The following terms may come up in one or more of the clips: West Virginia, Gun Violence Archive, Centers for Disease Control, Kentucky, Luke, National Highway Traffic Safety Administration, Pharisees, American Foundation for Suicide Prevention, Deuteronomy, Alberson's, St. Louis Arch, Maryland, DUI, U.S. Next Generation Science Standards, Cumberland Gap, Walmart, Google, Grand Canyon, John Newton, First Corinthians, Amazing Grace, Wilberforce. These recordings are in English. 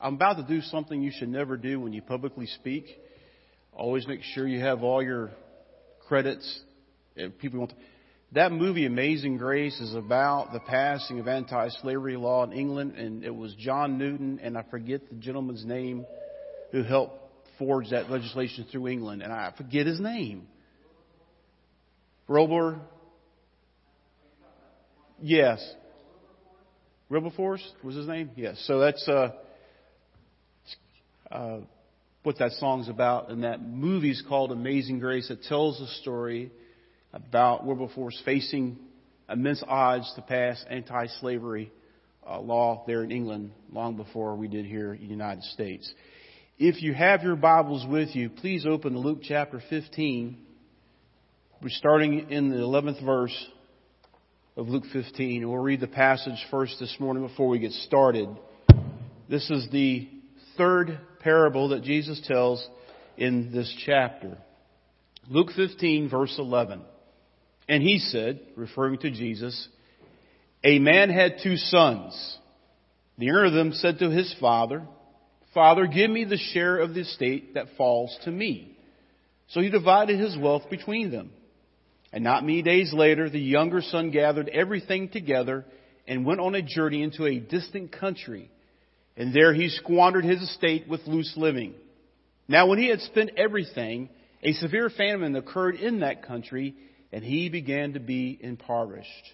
I'm about to do something you should never do when you publicly speak. Always make sure you have all your credits. If people want to. That movie, Amazing Grace, is about the passing of anti-slavery law in England, and it was John Newton, and I forget the gentleman's name, who helped forge that legislation through England, and I forget his name. Robler? Yes. Wilberforce was his name? Yes. So that's... what that song's about, and that movie's called Amazing Grace. It tells the story about Wilberforce facing immense odds to pass anti-slavery law there in England long before we did here in the United States. If you have your Bibles with you, please open to Luke chapter 15. We're starting in the 11th verse of Luke 15, and we'll read the passage first this morning before we get started. This is the third parable that Jesus tells in this chapter. Luke 15, verse 11. And he said, referring to Jesus, a man had two sons. The younger of them said to his father, Father, give me the share of the estate that falls to me. So he divided his wealth between them. And not many days later, the younger son gathered everything together and went on a journey into a distant country. And there he squandered his estate with loose living. Now when he had spent everything, a severe famine occurred in that country, and he began to be impoverished.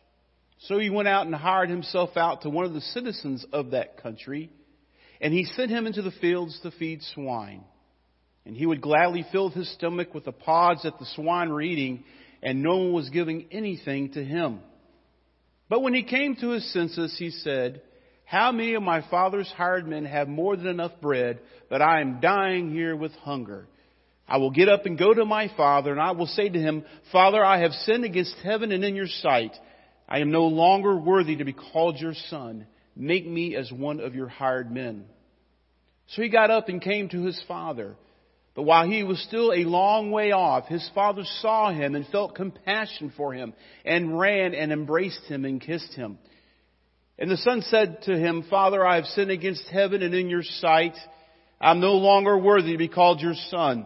So he went out and hired himself out to one of the citizens of that country, and he sent him into the fields to feed swine. And he would gladly fill his stomach with the pods that the swine were eating, and no one was giving anything to him. But when he came to his senses, he said, How many of my father's hired men have more than enough bread, but I am dying here with hunger? I will get up and go to my father, and I will say to him, Father, I have sinned against heaven and in your sight. I am no longer worthy to be called your son. Make me as one of your hired men. So he got up and came to his father. But while he was still a long way off, his father saw him and felt compassion for him, and ran and embraced him and kissed him. And the son said to him, Father, I have sinned against heaven and in your sight. I am no longer worthy to be called your son.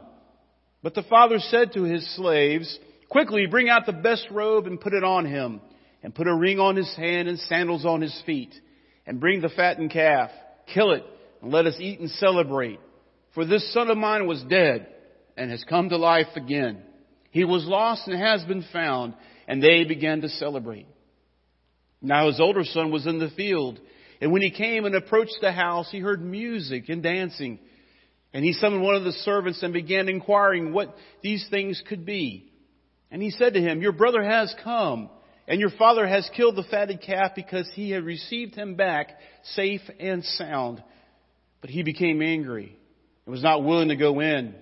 But the father said to his slaves, Quickly bring out the best robe and put it on him, and put a ring on his hand and sandals on his feet, and bring the fattened calf, kill it, and let us eat and celebrate. For this son of mine was dead and has come to life again. He was lost and has been found, and they began to celebrate. Now his older son was in the field, and when he came and approached the house, he heard music and dancing. And he summoned one of the servants and began inquiring what these things could be. And he said to him, Your brother has come, and your father has killed the fatted calf because he had received him back safe and sound. But he became angry and was not willing to go in.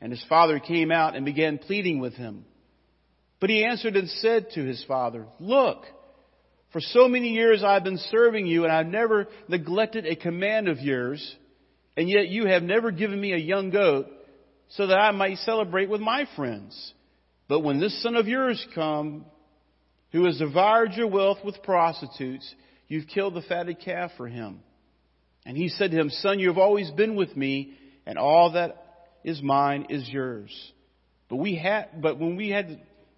And his father came out and began pleading with him. But he answered and said to his father, Look, for so many years I have been serving you, and I have never neglected a command of yours, and yet you have never given me a young goat so that I might celebrate with my friends. But when this son of yours come, who has devoured your wealth with prostitutes, you've killed the fatted calf for him. And he said to him, Son, you have always been with me, and all that is mine is yours. But we had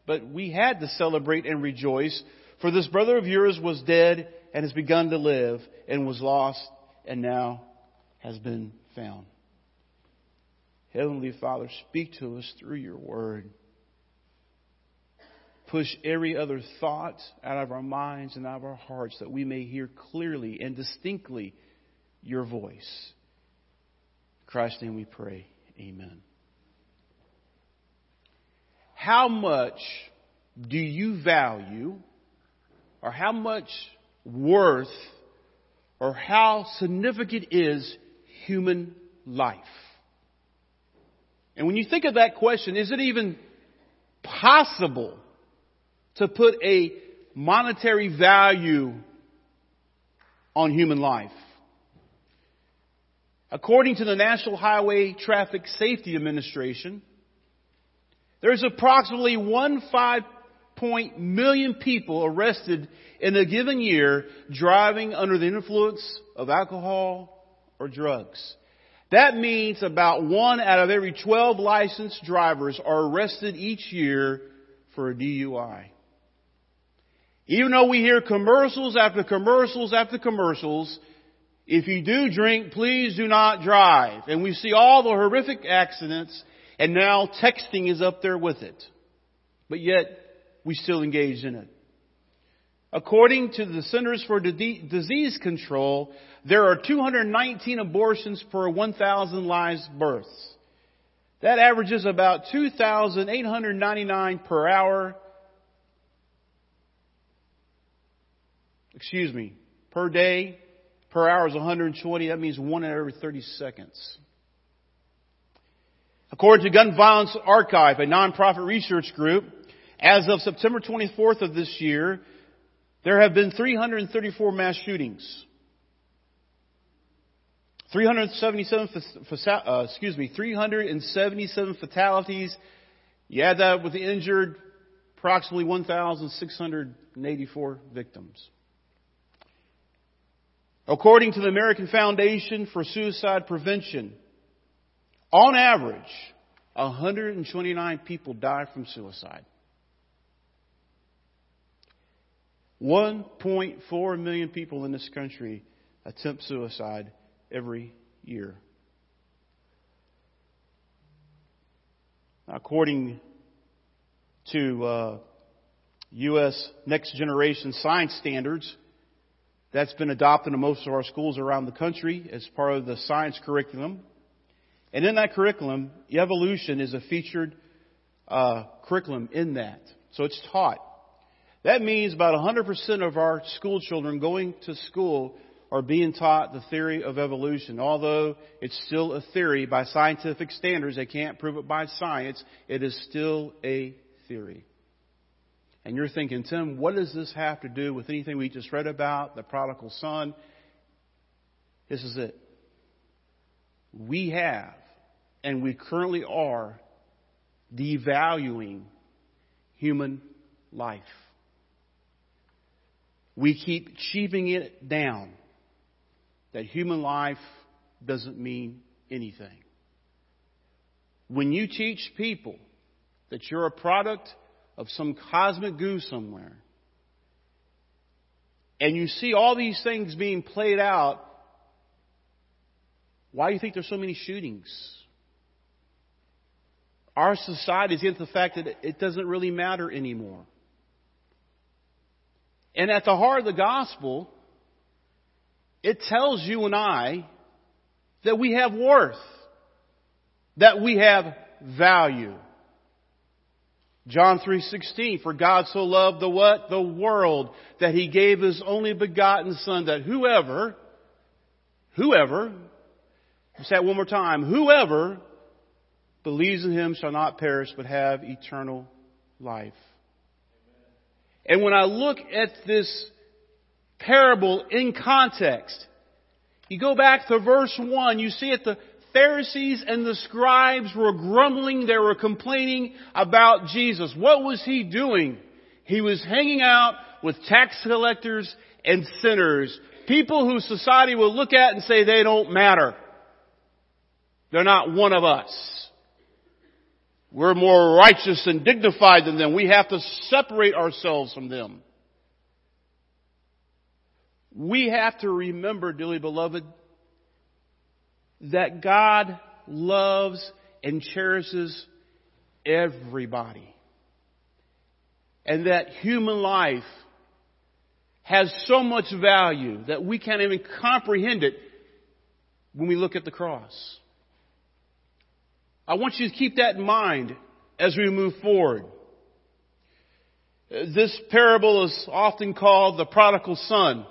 to celebrate and rejoice. For this brother of yours was dead and has begun to live, and was lost and now has been found. Heavenly Father, speak to us through your word. Push every other thought out of our minds and out of our hearts, that we may hear clearly and distinctly your voice. In Christ's name we pray. Amen. How much do you value, or how much worth, or how significant is human life? And when you think of that question, is it even possible to put a monetary value on human life? According to the National Highway Traffic Safety Administration, there's approximately 1.5 million people arrested in a given year driving under the influence of alcohol or drugs. That means about 1 out of every 12 licensed drivers are arrested each year for a DUI. Even though we hear commercials after commercials after commercials, if you do drink, please do not drive. And we see all the horrific accidents, and now texting is up there with it. But yet, we still engage in it. According to the Centers for Disease Control, there are 219 abortions per 1,000 live births. That averages about 2,899 per hour. Per day. Per hour is 120. That means 1 in every 30 seconds. According to Gun Violence Archive, a nonprofit research group, as of September 24th of this year, there have been 334 mass shootings. 377 fatalities. You add that with the injured, approximately 1,684 victims. According to the American Foundation for Suicide Prevention, on average, 129 people die from suicide. 1.4 million people in this country attempt suicide every year. According to U.S. Next Generation Science Standards, that's been adopted in most of our schools around the country as part of the science curriculum. And in that curriculum, evolution is a featured curriculum in that. So it's taught. That means about 100% of our school children going to school are being taught the theory of evolution. Although it's still a theory by scientific standards, they can't prove it by science, it is still a theory. And you're thinking, Tim, what does this have to do with anything we just read about, the prodigal son? This is it. We have, and we currently are, devaluing human life. We keep cheaping it down, that human life doesn't mean anything. When you teach people that you're a product of some cosmic goo somewhere, and you see all these things being played out, why do you think there's so many shootings? Our society is getting to the fact that it doesn't really matter anymore. And at the heart of the gospel, it tells you and I that we have worth, that we have value. John 3:16, for God so loved the what? The world, that He gave His only begotten Son, that whoever, let's say that one more time, whoever believes in Him shall not perish but have eternal life. And when I look at this parable in context, you go back to verse 1, you see at the Pharisees and the scribes were grumbling. They were complaining about Jesus. What was He doing? He was hanging out with tax collectors and sinners. People who society will look at and say they don't matter. They're not one of us. We're more righteous and dignified than them. We have to separate ourselves from them. We have to remember, dearly beloved, that God loves and cherishes everybody. And that human life has so much value that we can't even comprehend it when we look at the cross. I want you to keep that in mind as we move forward. This parable is often called the prodigal son.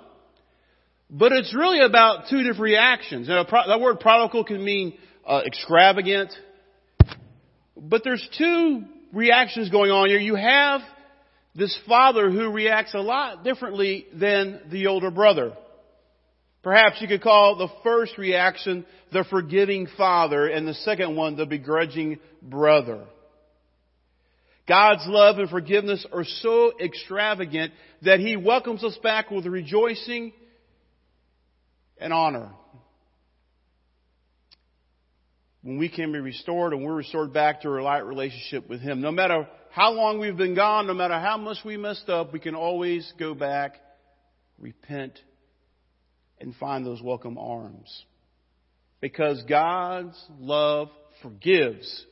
But it's really about two different reactions. You know, that word prodigal can mean extravagant. But there's two reactions going on here. You have this father who reacts a lot differently than the older brother. Perhaps you could call the first reaction the forgiving father and the second one the begrudging brother. God's love and forgiveness are so extravagant that He welcomes us back with rejoicing and honor. when we can be restored and we're restored back to a right relationship with Him. No matter how long we've been gone, no matter how much we messed up, we can always go back, repent, and find those welcome arms. Because God's love forgives,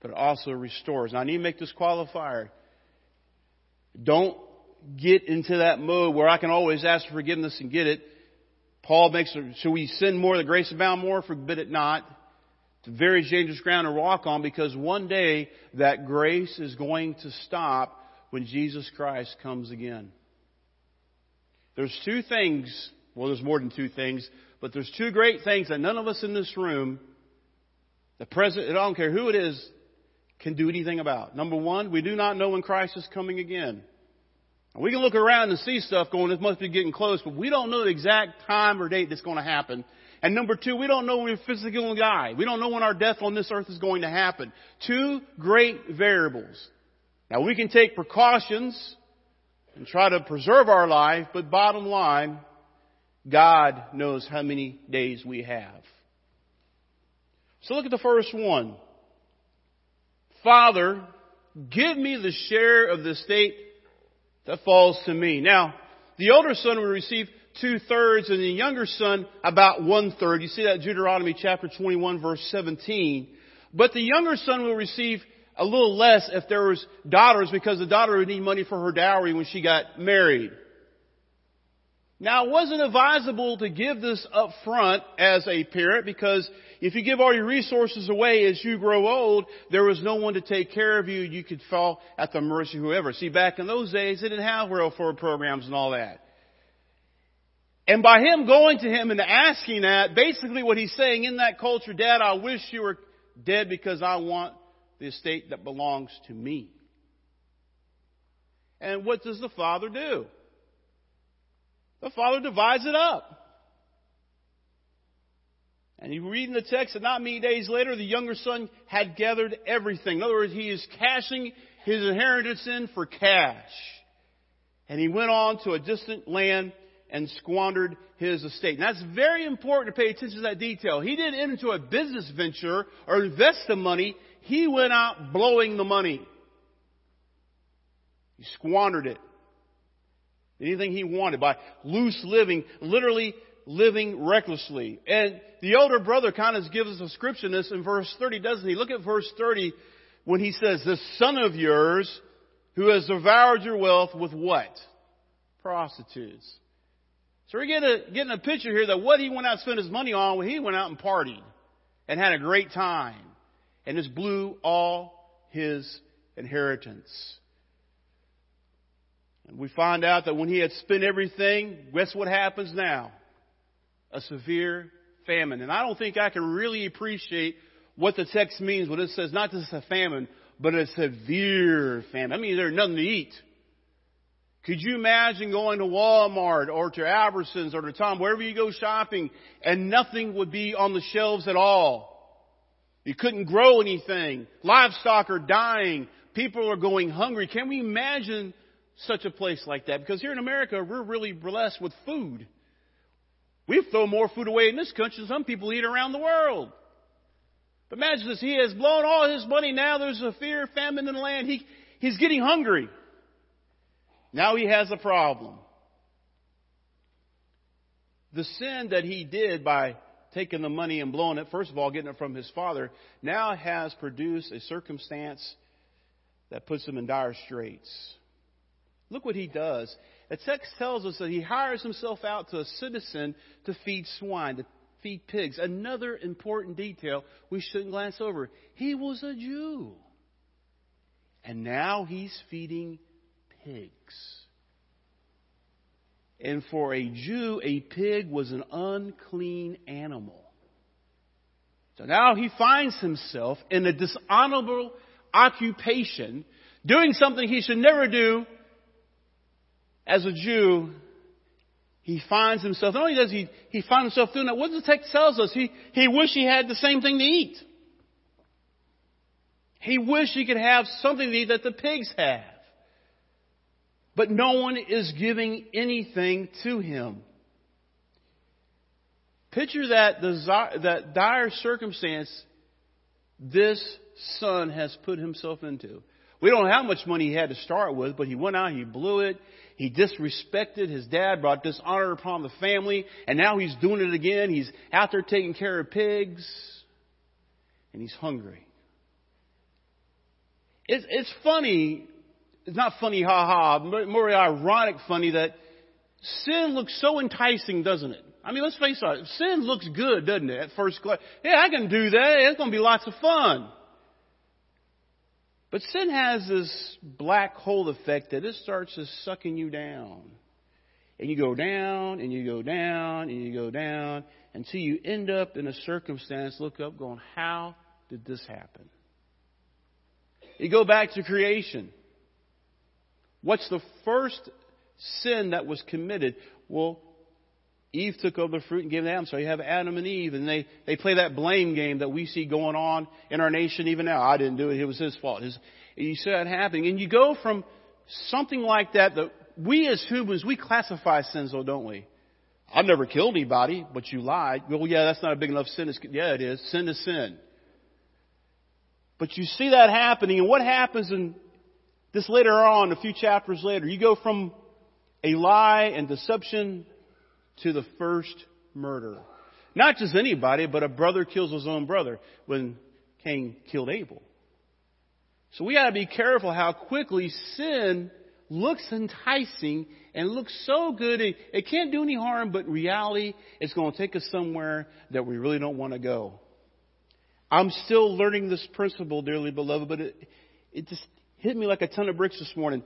but it also restores. Now, I need to make this qualifier. Don't get into that mode where I can always ask for forgiveness and get it. Paul makes it, should we sin more, the grace abound more? Forbid it not. It's a very dangerous ground to walk on, because one day that grace is going to stop when Jesus Christ comes again. There's two things, well, there's more than two things, but there's two great things that none of us in this room, the present, I don't care who it is, can do anything about. Number one, we do not know when Christ is coming again. We can look around and see stuff going, this must be getting close, but we don't know the exact time or date that's going to happen. And number two, we don't know when we're physically going to die. We don't know when our death on this earth is going to happen. Two great variables. Now, we can take precautions and try to preserve our life, but bottom line, God knows how many days we have. So look at the first one. Father, give me the share of the estate that falls to me. Now, the older son will receive 2/3 and the younger son about 1/3. You see that in Deuteronomy chapter 21, verse 17. But the younger son will receive a little less if there was daughters, because the daughter would need money for her dowry when she got married. Now, it wasn't advisable to give this up front as a parent, because if you give all your resources away as you grow old, there was no one to take care of you. You could fall at the mercy of whoever. See, back in those days, they didn't have welfare programs and all that. And by him going to him and asking that, basically what he's saying in that culture, Dad, I wish you were dead because I want the estate that belongs to me. And what does the father do? The father divides it up. And you read in the text that not many days later, the younger son had gathered everything. In other words, he is cashing his inheritance in for cash. And he went on to a distant land and squandered his estate. Now, it's very important to pay attention to that detail. He didn't enter into a business venture or invest the money. He went out blowing the money. He squandered it. Anything he wanted by loose living, literally living recklessly. And the older brother kind of gives us a description of this in verse 30, doesn't he? Look at verse 30 when he says, this son of yours who has devoured your wealth with what? Prostitutes. So we're getting a picture here that what he went out and spent his money on, well, he went out and partied and had a great time and just blew all his inheritance. And we find out that when he had spent everything, guess what happens now? A severe famine. And I don't think I can really appreciate what the text means when it says not just a famine, but a severe famine. I mean, there's nothing to eat. Could you imagine going to Walmart or to Alberson's or to Tom, wherever you go shopping, and nothing would be on the shelves at all? You couldn't grow anything. Livestock are dying. People are going hungry. Can we imagine such a place like that? Because here in America, we're really blessed with food. We throw more food away in this country than some people eat around the world. But imagine this. He has blown all his money. Now there's a fear, famine in the land. He's getting hungry. Now he has a problem. The sin that he did by taking the money and blowing it, first of all, getting it from his father, now has produced a circumstance that puts him in dire straits. Look what he does. The text tells us that he hires himself out to a citizen to feed swine, to feed pigs. Another important detail we shouldn't glance over. He was a Jew. And now he's feeding pigs. And for a Jew, a pig was an unclean animal. So now he finds himself in a dishonorable occupation, doing something he should never do. As a Jew, he finds himself, not only does he find himself doing that, what the text tells us? He wished he had the same thing to eat. He wished he could have something to eat that the pigs have. But no one is giving anything to him. Picture that dire circumstance this son has put himself into. We don't know how much money he had to start with, but he went out, he blew it. He disrespected his dad, brought dishonor upon the family, and now he's doing it again. He's out there taking care of pigs, and he's hungry. It's funny. It's not funny, ha-ha, more ironic funny that sin looks so enticing, doesn't it? I mean, let's face it, sin looks good, doesn't it, at first glance? Yeah, I can do that. It's going to be lots of fun. But sin has this black hole effect that it starts just sucking you down. And you go down, and you go down, and you go down, until you end up in a circumstance, look up, going, how did this happen? You go back to creation. What's the first sin that was committed? Well, Eve took over the fruit and gave it to Adam. So you have Adam and Eve, and they play that blame game that we see going on in our nation even now. I didn't do it. It was his fault. You see that happening. And you go from something like that we as humans, we classify sins, though, don't we? I've never killed anybody, but you lied. Well, yeah, that's not a big enough sin. Yeah, it is. Sin is sin. But you see that happening. And what happens in this later on, a few chapters later, you go from a lie and deception to the first murder. Not just anybody, but a brother kills his own brother when Cain killed Abel. So we got to be careful how quickly sin looks enticing and looks so good. It can't do any harm, but in reality, it's going to take us somewhere that we really don't want to go. I'm still learning this principle, dearly beloved, but it just hit me like a ton of bricks this morning.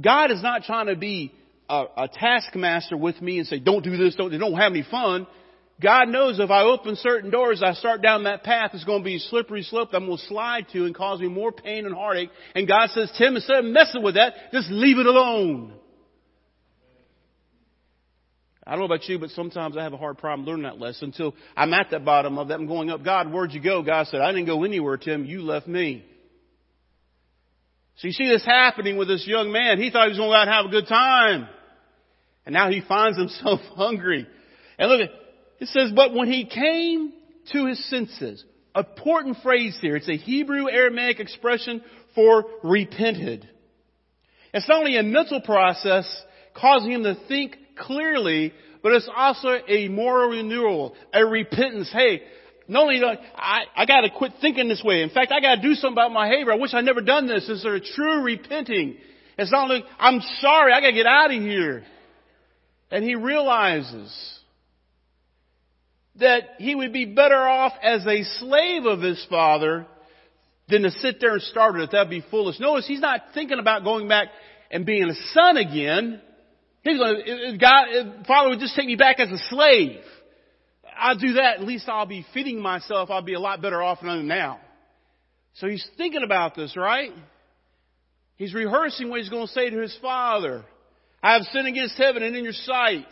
God is not trying to be a taskmaster with me and say, don't do this, don't have any fun. God knows if I open certain doors, I start down that path, it's going to be a slippery slope that I'm going to slide to and cause me more pain and heartache. And God says, Tim, instead of messing with that, just leave it alone. I don't know about you, but sometimes I have a hard problem learning that lesson until I'm at the bottom of that. I'm going up, God, where'd you go? God said, I didn't go anywhere, Tim. You left me. So you see this happening with this young man. He thought he was going to go out and have a good time. And now he finds himself hungry. And look, it says, but when he came to his senses, important phrase here. It's a Hebrew Aramaic expression for repented. It's not only a mental process causing him to think clearly, but it's also a moral renewal, a repentance. Hey, not only do I got to quit thinking this way. In fact, I got to do something about my behavior. I wish I'd never done this. It's a true repenting. It's not only, I'm sorry, I got to get out of here. And he realizes that he would be better off as a slave of his father than to sit there and starve it. That'd be foolish. Notice he's not thinking about going back and being a son again. He's going, God, Father would just take me back as a slave. I'll do that. At least I'll be feeding myself. I'll be a lot better off than I am now. So he's thinking about this, right? He's rehearsing what he's going to say to his father. I have sinned against heaven and in your sight.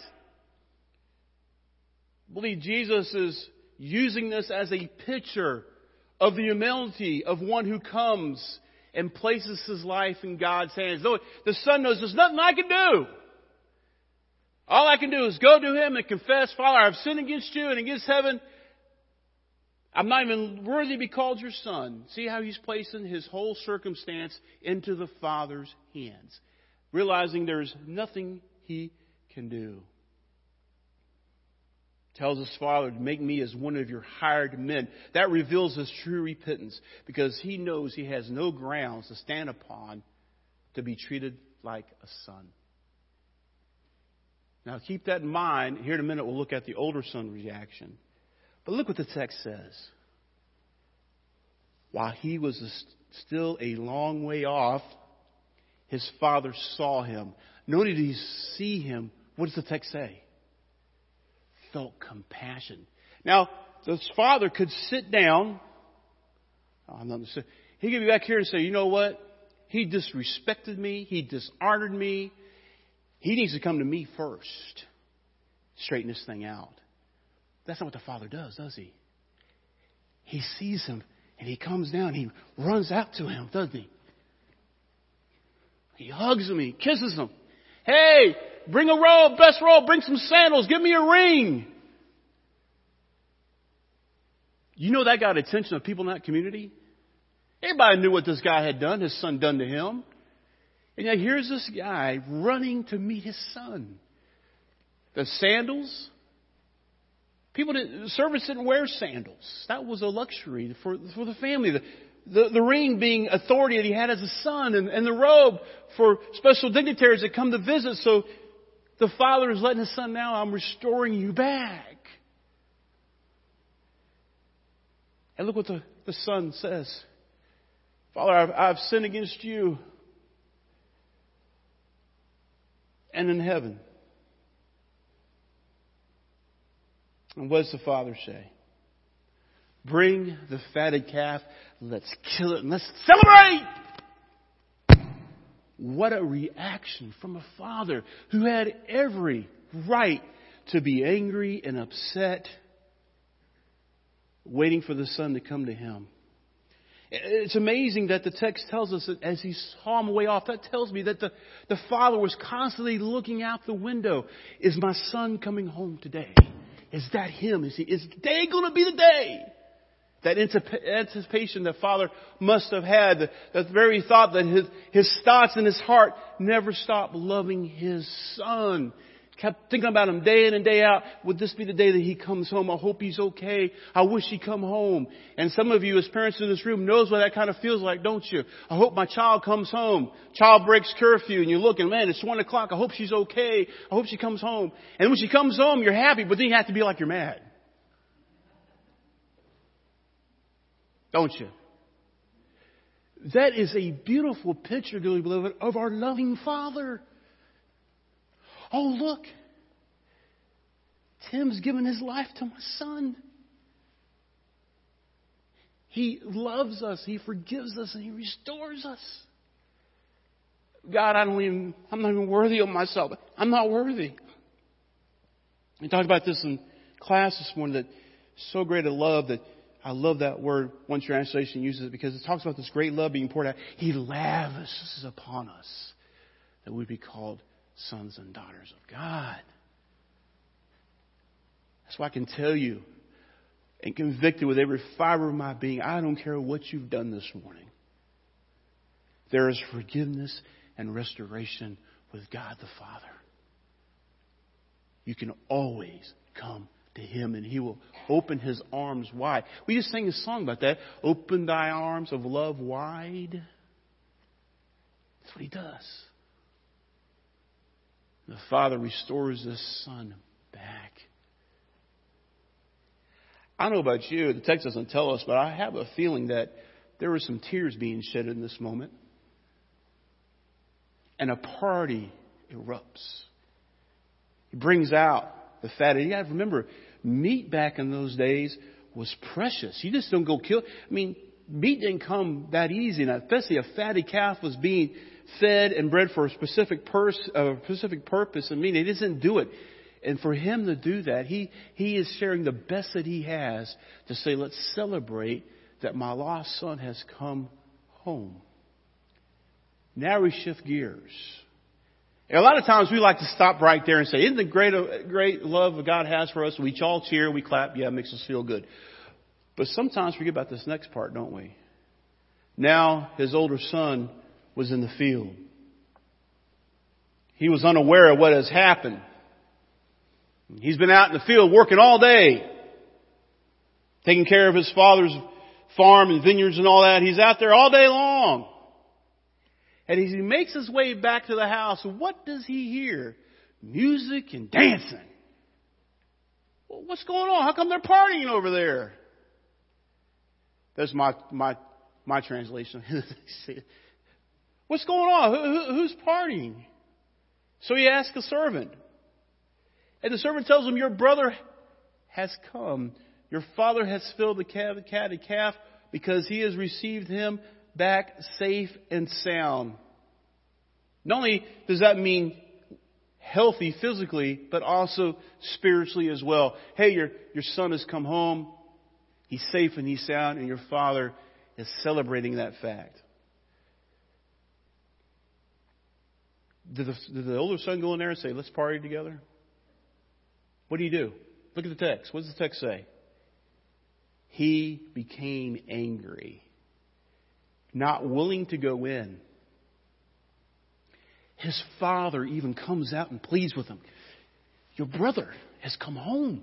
I believe Jesus is using this as a picture of the humility of one who comes and places his life in God's hands. Though the Son knows there's nothing I can do. All I can do is go to Him and confess, Father, I have sinned against you and against heaven. I'm not even worthy to be called your son. See how he's placing his whole circumstance into the Father's hands, realizing there is nothing he can do. Tells his father to make me as one of your hired men. That reveals his true repentance because he knows he has no grounds to stand upon to be treated like a son. Now keep that in mind. Here in a minute we'll look at the older son's reaction. But look what the text says. While he was still a long way off, his father saw him. Not only did he see him, what does the text say? Felt compassion. Now, this father could sit down. He could be back here and say, you know what? He disrespected me. He dishonored me. He needs to come to me first. Straighten this thing out. That's not what the father does he? He sees him and he comes down. He runs out to him, doesn't he? He hugs him. He kisses him. Hey, bring a robe, best robe. Bring some sandals. Give me a ring. You know that got attention of people in that community? Everybody knew what this guy had done, his son done to him. And yet here's this guy running to meet his son. The sandals. Servants didn't wear sandals. That was a luxury for the family. The ring being authority that he had as a son, and the robe for special dignitaries that come to visit. So the father is letting his son now, I'm restoring you back. And look what the son says. Father, I've sinned against you and in heaven. And what does the father say? Bring the fatted calf. Let's kill it and let's celebrate. What a reaction from a father who had every right to be angry and upset, waiting for the son to come to him. It's amazing that the text tells us that as he saw him way off, that tells me that the father was constantly looking out the window. Is my son coming home today? Is that him? Is today going to be the day? That anticipation that father must have had, that very thought that his thoughts in his heart never stopped loving his son. Kept thinking about him day in and day out. Would this be the day that he comes home? I hope he's okay. I wish he'd come home. And some of you as parents in this room knows what that kind of feels like, don't you? I hope my child comes home. Child breaks curfew and you're looking, man, it's 1 o'clock. I hope she's okay. I hope she comes home. And when she comes home, you're happy, but then you have to be like you're mad. Don't you? That is a beautiful picture, dearly beloved, of our loving Father. Oh, look, Tim's given his life to my son. He loves us. He forgives us and he restores us. God, I'm not even worthy of myself. I'm not worthy. We talked about this in class this morning, that so great a love that I love that word once your translation uses it, because it talks about this great love being poured out. He lavishes upon us that we'd be called sons and daughters of God. That's why I can tell you and convict you with every fiber of my being, I don't care what you've done this morning. There is forgiveness and restoration with God the Father. You can always come to Him and He will open His arms wide. We just sang a song about that. Open thy arms of love wide. That's what He does. The Father restores the Son back. I don't know about you. The text doesn't tell us, but I have a feeling that there were some tears being shed in this moment. And a party erupts. He brings out the fatted. You got to remember, meat back in those days was precious. You just don't go kill. I mean, meat didn't come that easy. And especially a fatted calf was being fed and bred for a specific purpose. I mean, he doesn't do it. And for him to do that, he is sharing the best that he has to say, let's celebrate that my lost son has come home. Now we shift gears. And a lot of times we like to stop right there and say, isn't the great love God has for us? We all cheer, we clap, yeah, it makes us feel good. But sometimes we forget about this next part, don't we? Now his older son was in the field. He was unaware of what has happened. He's been out in the field working all day, taking care of his father's farm and vineyards and all that. He's out there all day long. And as he makes his way back to the house, what does he hear? Music and dancing. Well, what's going on? How come they're partying over there? That's my translation. What's going on? Who's partying? So he asks a servant. And the servant tells him, your brother has come. Your father has filled the fatted calf because he has received him back safe and sound. Not only does that mean healthy physically, but also spiritually as well. Hey, your son has come home. He's safe and he's sound, and your father is celebrating that fact. Did the older son go in there and say, let's party together? What do? Look at the text. What does the text say? He became angry not willing to go in. His father even comes out and pleads with him. Your brother has come home.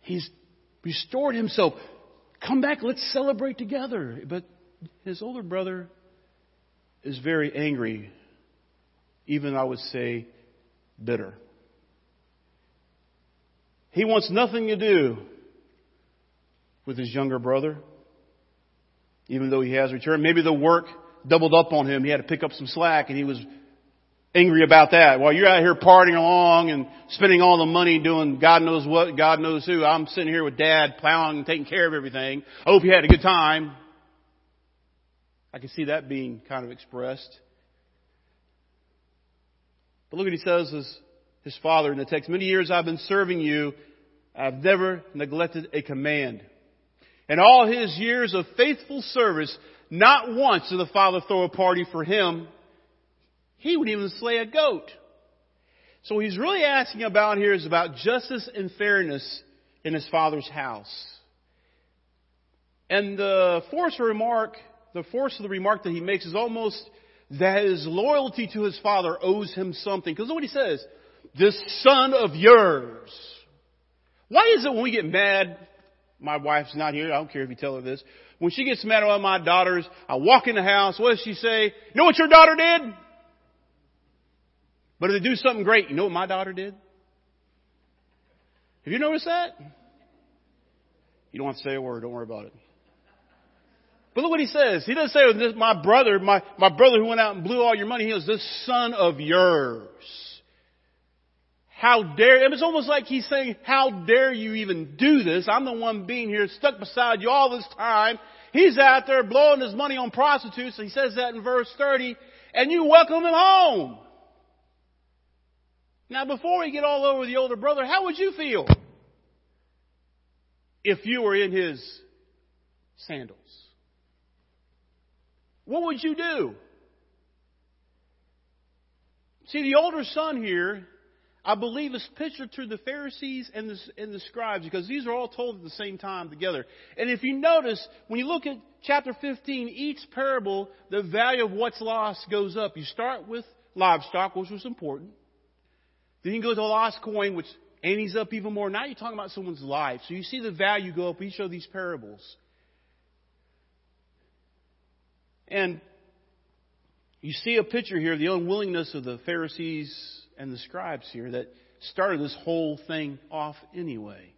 He's restored himself. Come back, let's celebrate together. But his older brother is very angry, even I would say bitter. He wants nothing to do with his younger brother, even though he has returned. Maybe the work doubled up on him. He had to pick up some slack, and he was angry about that. While you're out here partying along and spending all the money doing God knows what, God knows who, I'm sitting here with Dad plowing and taking care of everything. I hope you had a good time. I can see that being kind of expressed. But look what he says as his father in the text. Many years I've been serving you. I've never neglected a command. In all his years of faithful service, not once did the father throw a party for him. He would even slay a goat. So what he's really asking about here is about justice and fairness in his father's house. And the force of the remark that he makes is almost that his loyalty to his father owes him something. Because look what he says. This son of yours. Why is it when we get mad, my wife's not here, I don't care if you tell her this, when she gets mad about my daughters, I walk in the house, what does she say? You know what your daughter did? But if they do something great, you know what my daughter did? Have you noticed that? You don't have to say a word. Don't worry about it. But look what he says. He doesn't say, my brother who went out and blew all your money. He goes, this son of yours. How dare, it's almost like he's saying, how dare you even do this? I'm the one being here stuck beside you all this time. He's out there blowing his money on prostitutes. He says that in verse 30. And you welcome him home. Now, before we get all over the older brother, how would you feel if you were in his sandals? What would you do? See, the older son here, I believe, is pictured through the Pharisees and the scribes, because these are all told at the same time together. And if you notice, when you look at chapter 15, each parable, the value of what's lost goes up. You start with livestock, which was important. Then you go to the lost coin, which ante up even more. Now you're talking about someone's life. So you see the value go up in each of these parables. And you see a picture here of the unwillingness of the Pharisees and the scribes here that started this whole thing off anyway.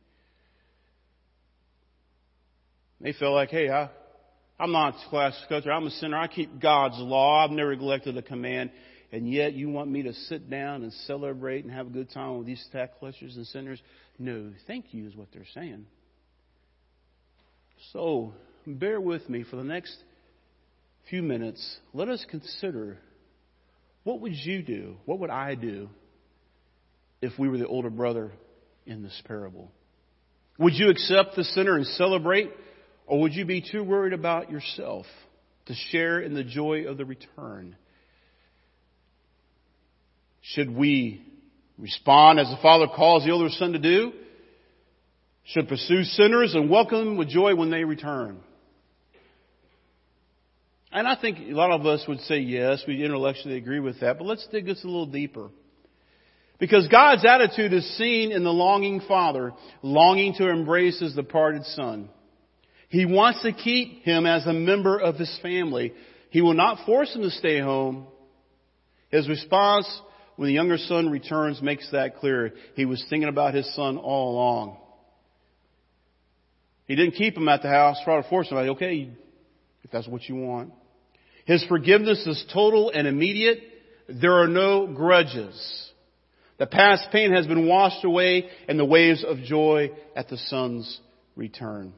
They felt like, hey, I'm not a class cutter. I'm a sinner. I keep God's law. I've never neglected a command. And yet you want me to sit down and celebrate and have a good time with these tax collectors and sinners? No, thank you is what they're saying. So bear with me for the next few minutes. Let us consider, what would you do? What would I do if we were the older brother in this parable? Would you accept the sinner and celebrate? Or would you be too worried about yourself to share in the joy of the return? Should we respond as the Father calls the older son to do? Should pursue sinners and welcome them with joy when they return? And I think a lot of us would say yes, we intellectually agree with that, but let's dig this a little deeper. Because God's attitude is seen in the longing Father, longing to embrace his departed son. He wants to keep him as a member of his family. He will not force him to stay home. His response when the younger son returns makes that clear. He was thinking about his son all along. He didn't keep him at the house, try to force him. Okay, if that's what you want. His forgiveness is total and immediate. There are no grudges. The past pain has been washed away in the waves of joy at the son's return.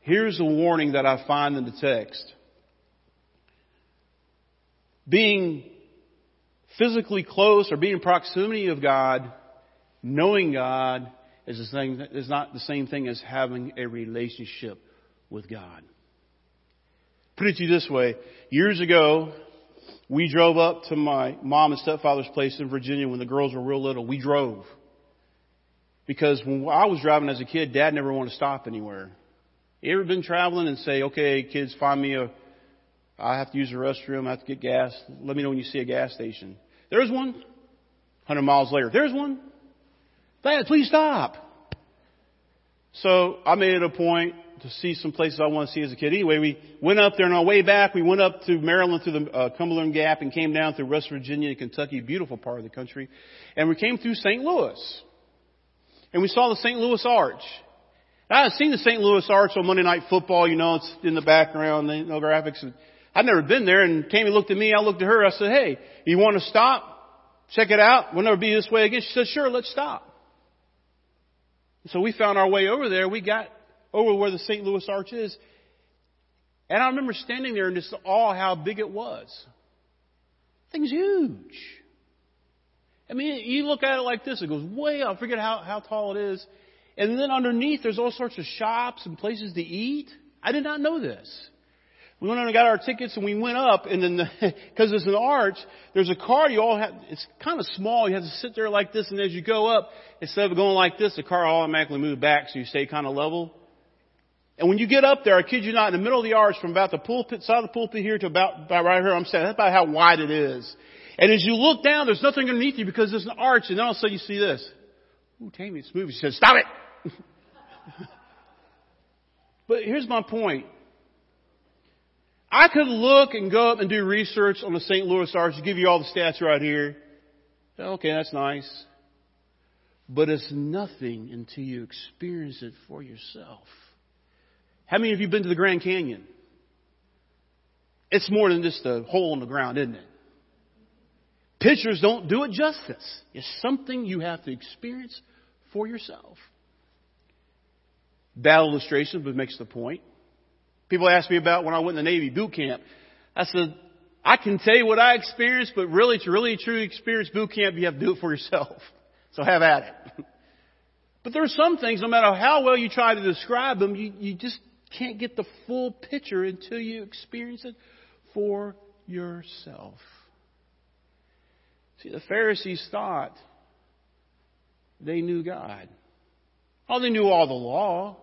Here's a warning that I find in the text. Being physically close or being in proximity of God, knowing God, is not the same thing as having a relationship with God. Put it to you this way. Years ago, we drove up to my mom and stepfather's place in Virginia when the girls were real little. We drove. Because when I was driving as a kid, Dad never wanted to stop anywhere. You ever been traveling and say, okay, kids, find me a, I have to use the restroom, I have to get gas. Let me know when you see a gas station. There's one. 100 miles later, there's one. Dad, please stop. So I made it a point to see some places I want to see as a kid. Anyway, we went up there, and on our way back, we went up through Maryland, through the Cumberland Gap, and came down through West Virginia and Kentucky, beautiful part of the country. And we came through St. Louis. And we saw the St. Louis Arch. I had seen the St. Louis Arch on Monday Night Football. You know, it's in the background, no graphics. I'd never been there, and Tammy looked at me, I looked at her, I said, hey, you want to stop? Check it out. We'll never be this way again. She said, sure, let's stop. So we found our way over there. We got over where the St. Louis Arch is. And I remember standing there and just awe how big it was. Thing's huge. I mean, you look at it like this, it goes way up. I forget how tall it is. And then underneath, there's all sorts of shops and places to eat. I did not know this. We went on and got our tickets, and we went up, and then, because it's an arch, there's a car you all have, it's kind of small, you have to sit there like this, and as you go up, instead of going like this, the car automatically moves back, so you stay kind of level. And when you get up there, I kid you not, in the middle of the arch, from about the pulpit, side of the pulpit here to about right here, I'm saying, that's about how wide it is. And as you look down, there's nothing underneath you because there's an arch, and then all of a sudden you see this. Ooh, Tammy, it's moving. She said, stop it! But here's my point. I could look and go up and do research on the St. Louis Arch to give you all the stats right here. Okay, that's nice. But it's nothing until you experience it for yourself. How many of you have been to the Grand Canyon? It's more than just a hole in the ground, isn't it? Pictures don't do it justice. It's something you have to experience for yourself. Bad illustration, but makes the point. People asked me about when I went in the Navy boot camp. I said, I can tell you what I experienced, but really, to really truly experience boot camp, you have to do it for yourself. So have at it. But there are some things, no matter how well you try to describe them, you just can't get the full picture until you experience it for yourself. See, the Pharisees thought they knew God. Oh, they knew all the law.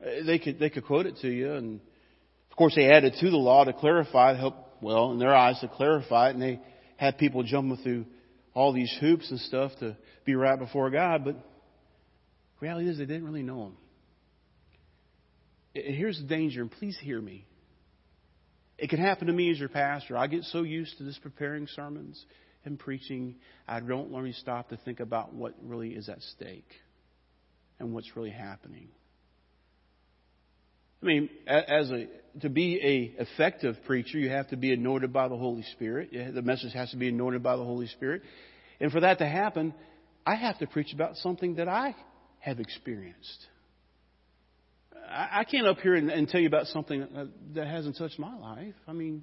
They could quote it to you, and of course they added to the law to clarify, help, well, in their eyes to clarify it, and they had people jumping through all these hoops and stuff to be right before God, but the reality is they didn't really know Him. And here's the danger, and please hear me. It can happen to me as your pastor. I get so used to this preparing sermons and preaching, I don't really stop to think about what really is at stake and what's really happening. I mean, to be an effective preacher, you have to be anointed by the Holy Spirit. The message has to be anointed by the Holy Spirit. And for that to happen, I have to preach about something that I have experienced. I can't up here and tell you about something that hasn't touched my life. I mean,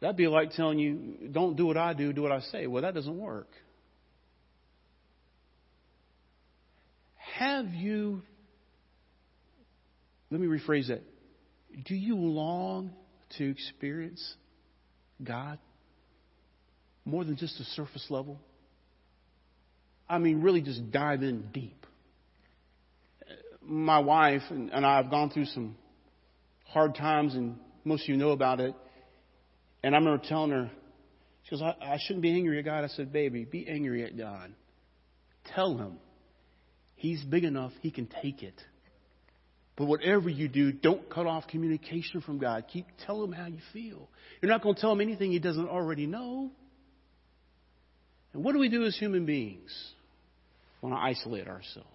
that'd be like telling you, don't do what I do, do what I say. Well, that doesn't work. Let me rephrase that. Do you long to experience God more than just the surface level? I mean, really just dive in deep. My wife and I have gone through some hard times, and most of you know about it. And I remember telling her, she goes, I shouldn't be angry at God. I said, baby, be angry at God. Tell Him He's big enough, He can take it. But whatever you do, don't cut off communication from God. Keep telling Him how you feel. You're not going to tell Him anything He doesn't already know. And what do we do as human beings? We want to isolate ourselves.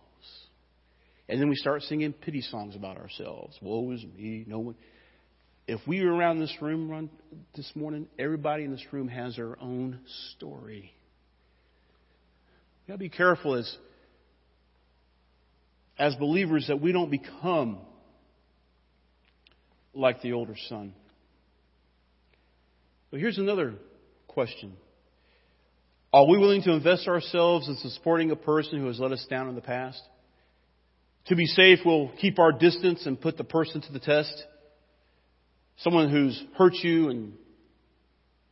And then we start singing pity songs about ourselves. Woe is me, no one. If we were around this room this morning, everybody in this room has their own story. We've got to be careful as believers, that we don't become like the older son. But here's another question. Are we willing to invest ourselves in supporting a person who has let us down in the past? To be safe, we'll keep our distance and put the person to the test. Someone who's hurt you and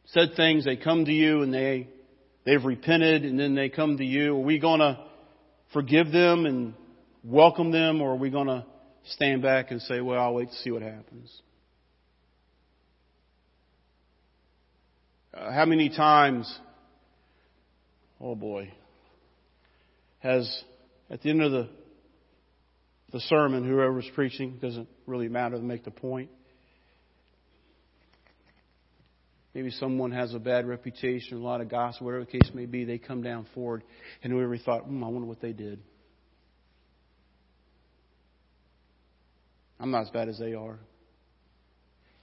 said things, they come to you and they've repented and then they come to you. Are we going to forgive them and welcome them, or are we going to stand back and say, well, I'll wait to see what happens. How many times, oh boy, has at the end of the sermon, whoever's preaching, doesn't really matter to make the point. Maybe someone has a bad reputation, a lot of gossip, whatever the case may be, they come down forward and whoever thought, I wonder what they did. I'm not as bad as they are.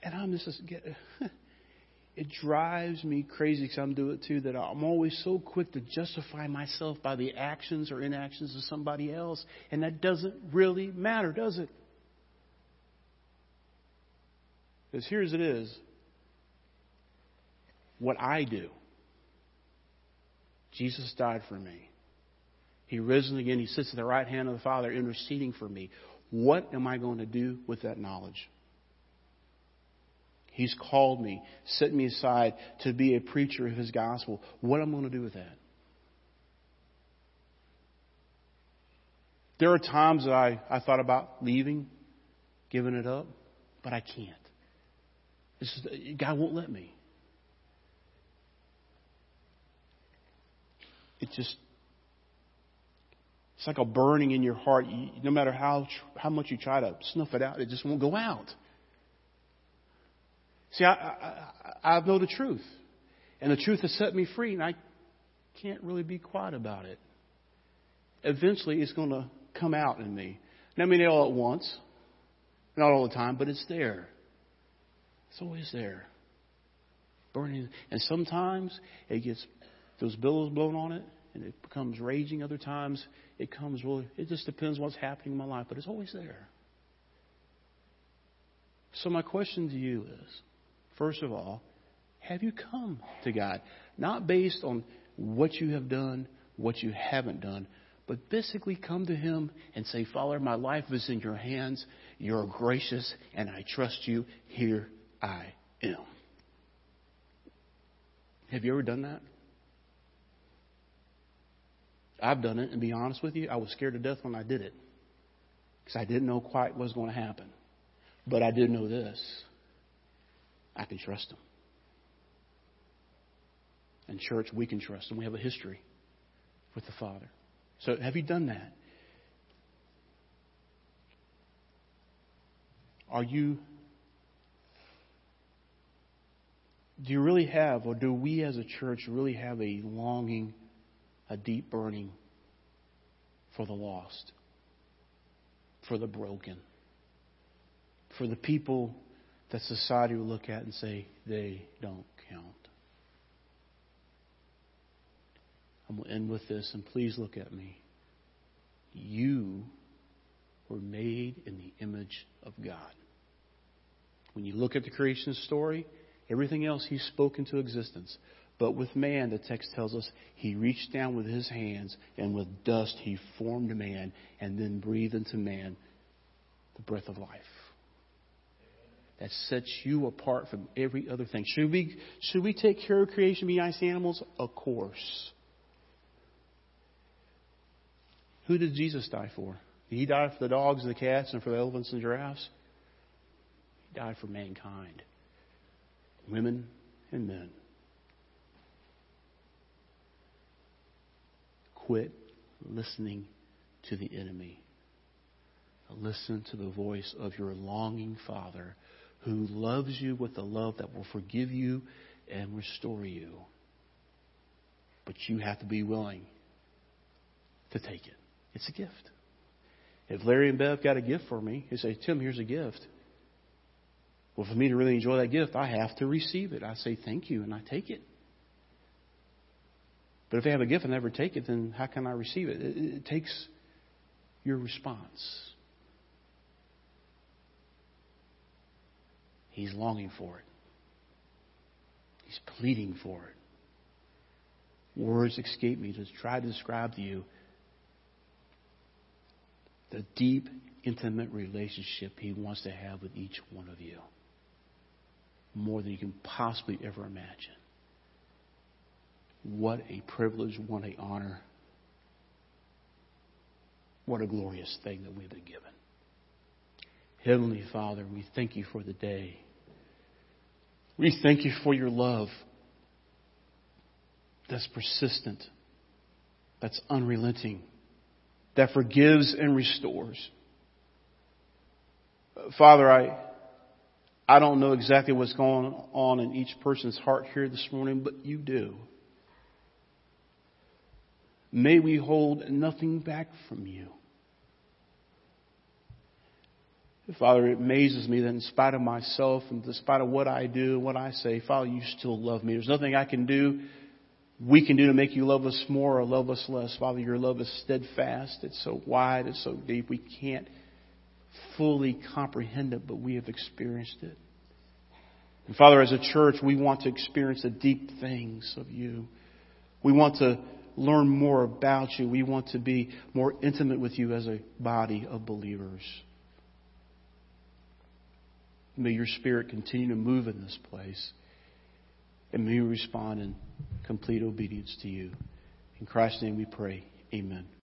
And I'm just, it drives me crazy because I'm doing it too, that I'm always so quick to justify myself by the actions or inactions of somebody else. And that doesn't really matter, does it? Because here's it is. What I do. Jesus died for me. He risen again. He sits at the right hand of the Father interceding for me. What am I going to do with that knowledge? He's called me, set me aside to be a preacher of His gospel. What am I going to do with that? There are times that I thought about leaving, giving it up, but I can't. God won't let me. It's like a burning in your heart. No matter how much you try to snuff it out, it just won't go out. See, I know the truth. And the truth has set me free, and I can't really be quiet about it. Eventually, it's going to come out in me. Not maybe all at once, not all the time, but it's there. It's always there. Burning. And sometimes it gets those billows blown on it, and it becomes raging. Other times, it comes, well, it just depends what's happening in my life, but it's always there. So my question to you is, first of all, have you come to God? Not based on what you have done, what you haven't done, but basically come to Him and say, Father, my life is in Your hands. You're gracious, and I trust You. Here I am. Have you ever done that? I've done it, and to be honest with you, I was scared to death when I did it because I didn't know quite what was going to happen. But I did know this. I can trust Him. In church, we can trust Him. We have a history with the Father. So have you done that? Do you really have, or do we as a church really have a longing, a deep burning for the lost, for the broken, for the people that society will look at and say, they don't count? I'm going to end with this, and please look at me. You were made in the image of God. When you look at the creation story, everything else He spoke into existence. But with man, the text tells us, He reached down with His hands, and with dust He formed man, and then breathed into man the breath of life. That sets you apart from every other thing. Should we take care of creation, be nice animals? Of course. Who did Jesus die for? Did He die for the dogs and the cats and for the elephants and giraffes? He died for mankind. Women and men. Quit listening to the enemy. Listen to the voice of your longing Father who loves you with a love that will forgive you and restore you. But you have to be willing to take it. It's a gift. If Larry and Bev got a gift for me, they say, Tim, here's a gift. Well, for me to really enjoy that gift, I have to receive it. I say thank you and I take it. But if they have a gift and never take it, then how can I receive it? It takes your response. He's longing for it. He's pleading for it. Words escape me to try to describe to you the deep, intimate relationship He wants to have with each one of you. More than you can possibly ever imagine. What a privilege, what an honor, what a glorious thing that we've been given. Heavenly Father, we thank you for the day. We thank you for your love that's persistent, that's unrelenting, that forgives and restores. Father, I don't know exactly what's going on in each person's heart here this morning, but you do. May we hold nothing back from you. Father, it amazes me that in spite of myself and in spite of what I do and what I say, Father, you still love me. There's nothing I can do, we can do to make you love us more or love us less. Father, your love is steadfast. It's so wide. It's so deep. We can't fully comprehend it, but we have experienced it. And Father, as a church, we want to experience the deep things of you. We want to learn more about you. We want to be more intimate with you as a body of believers. May your Spirit continue to move in this place. And may we respond in complete obedience to you. In Christ's name we pray. Amen.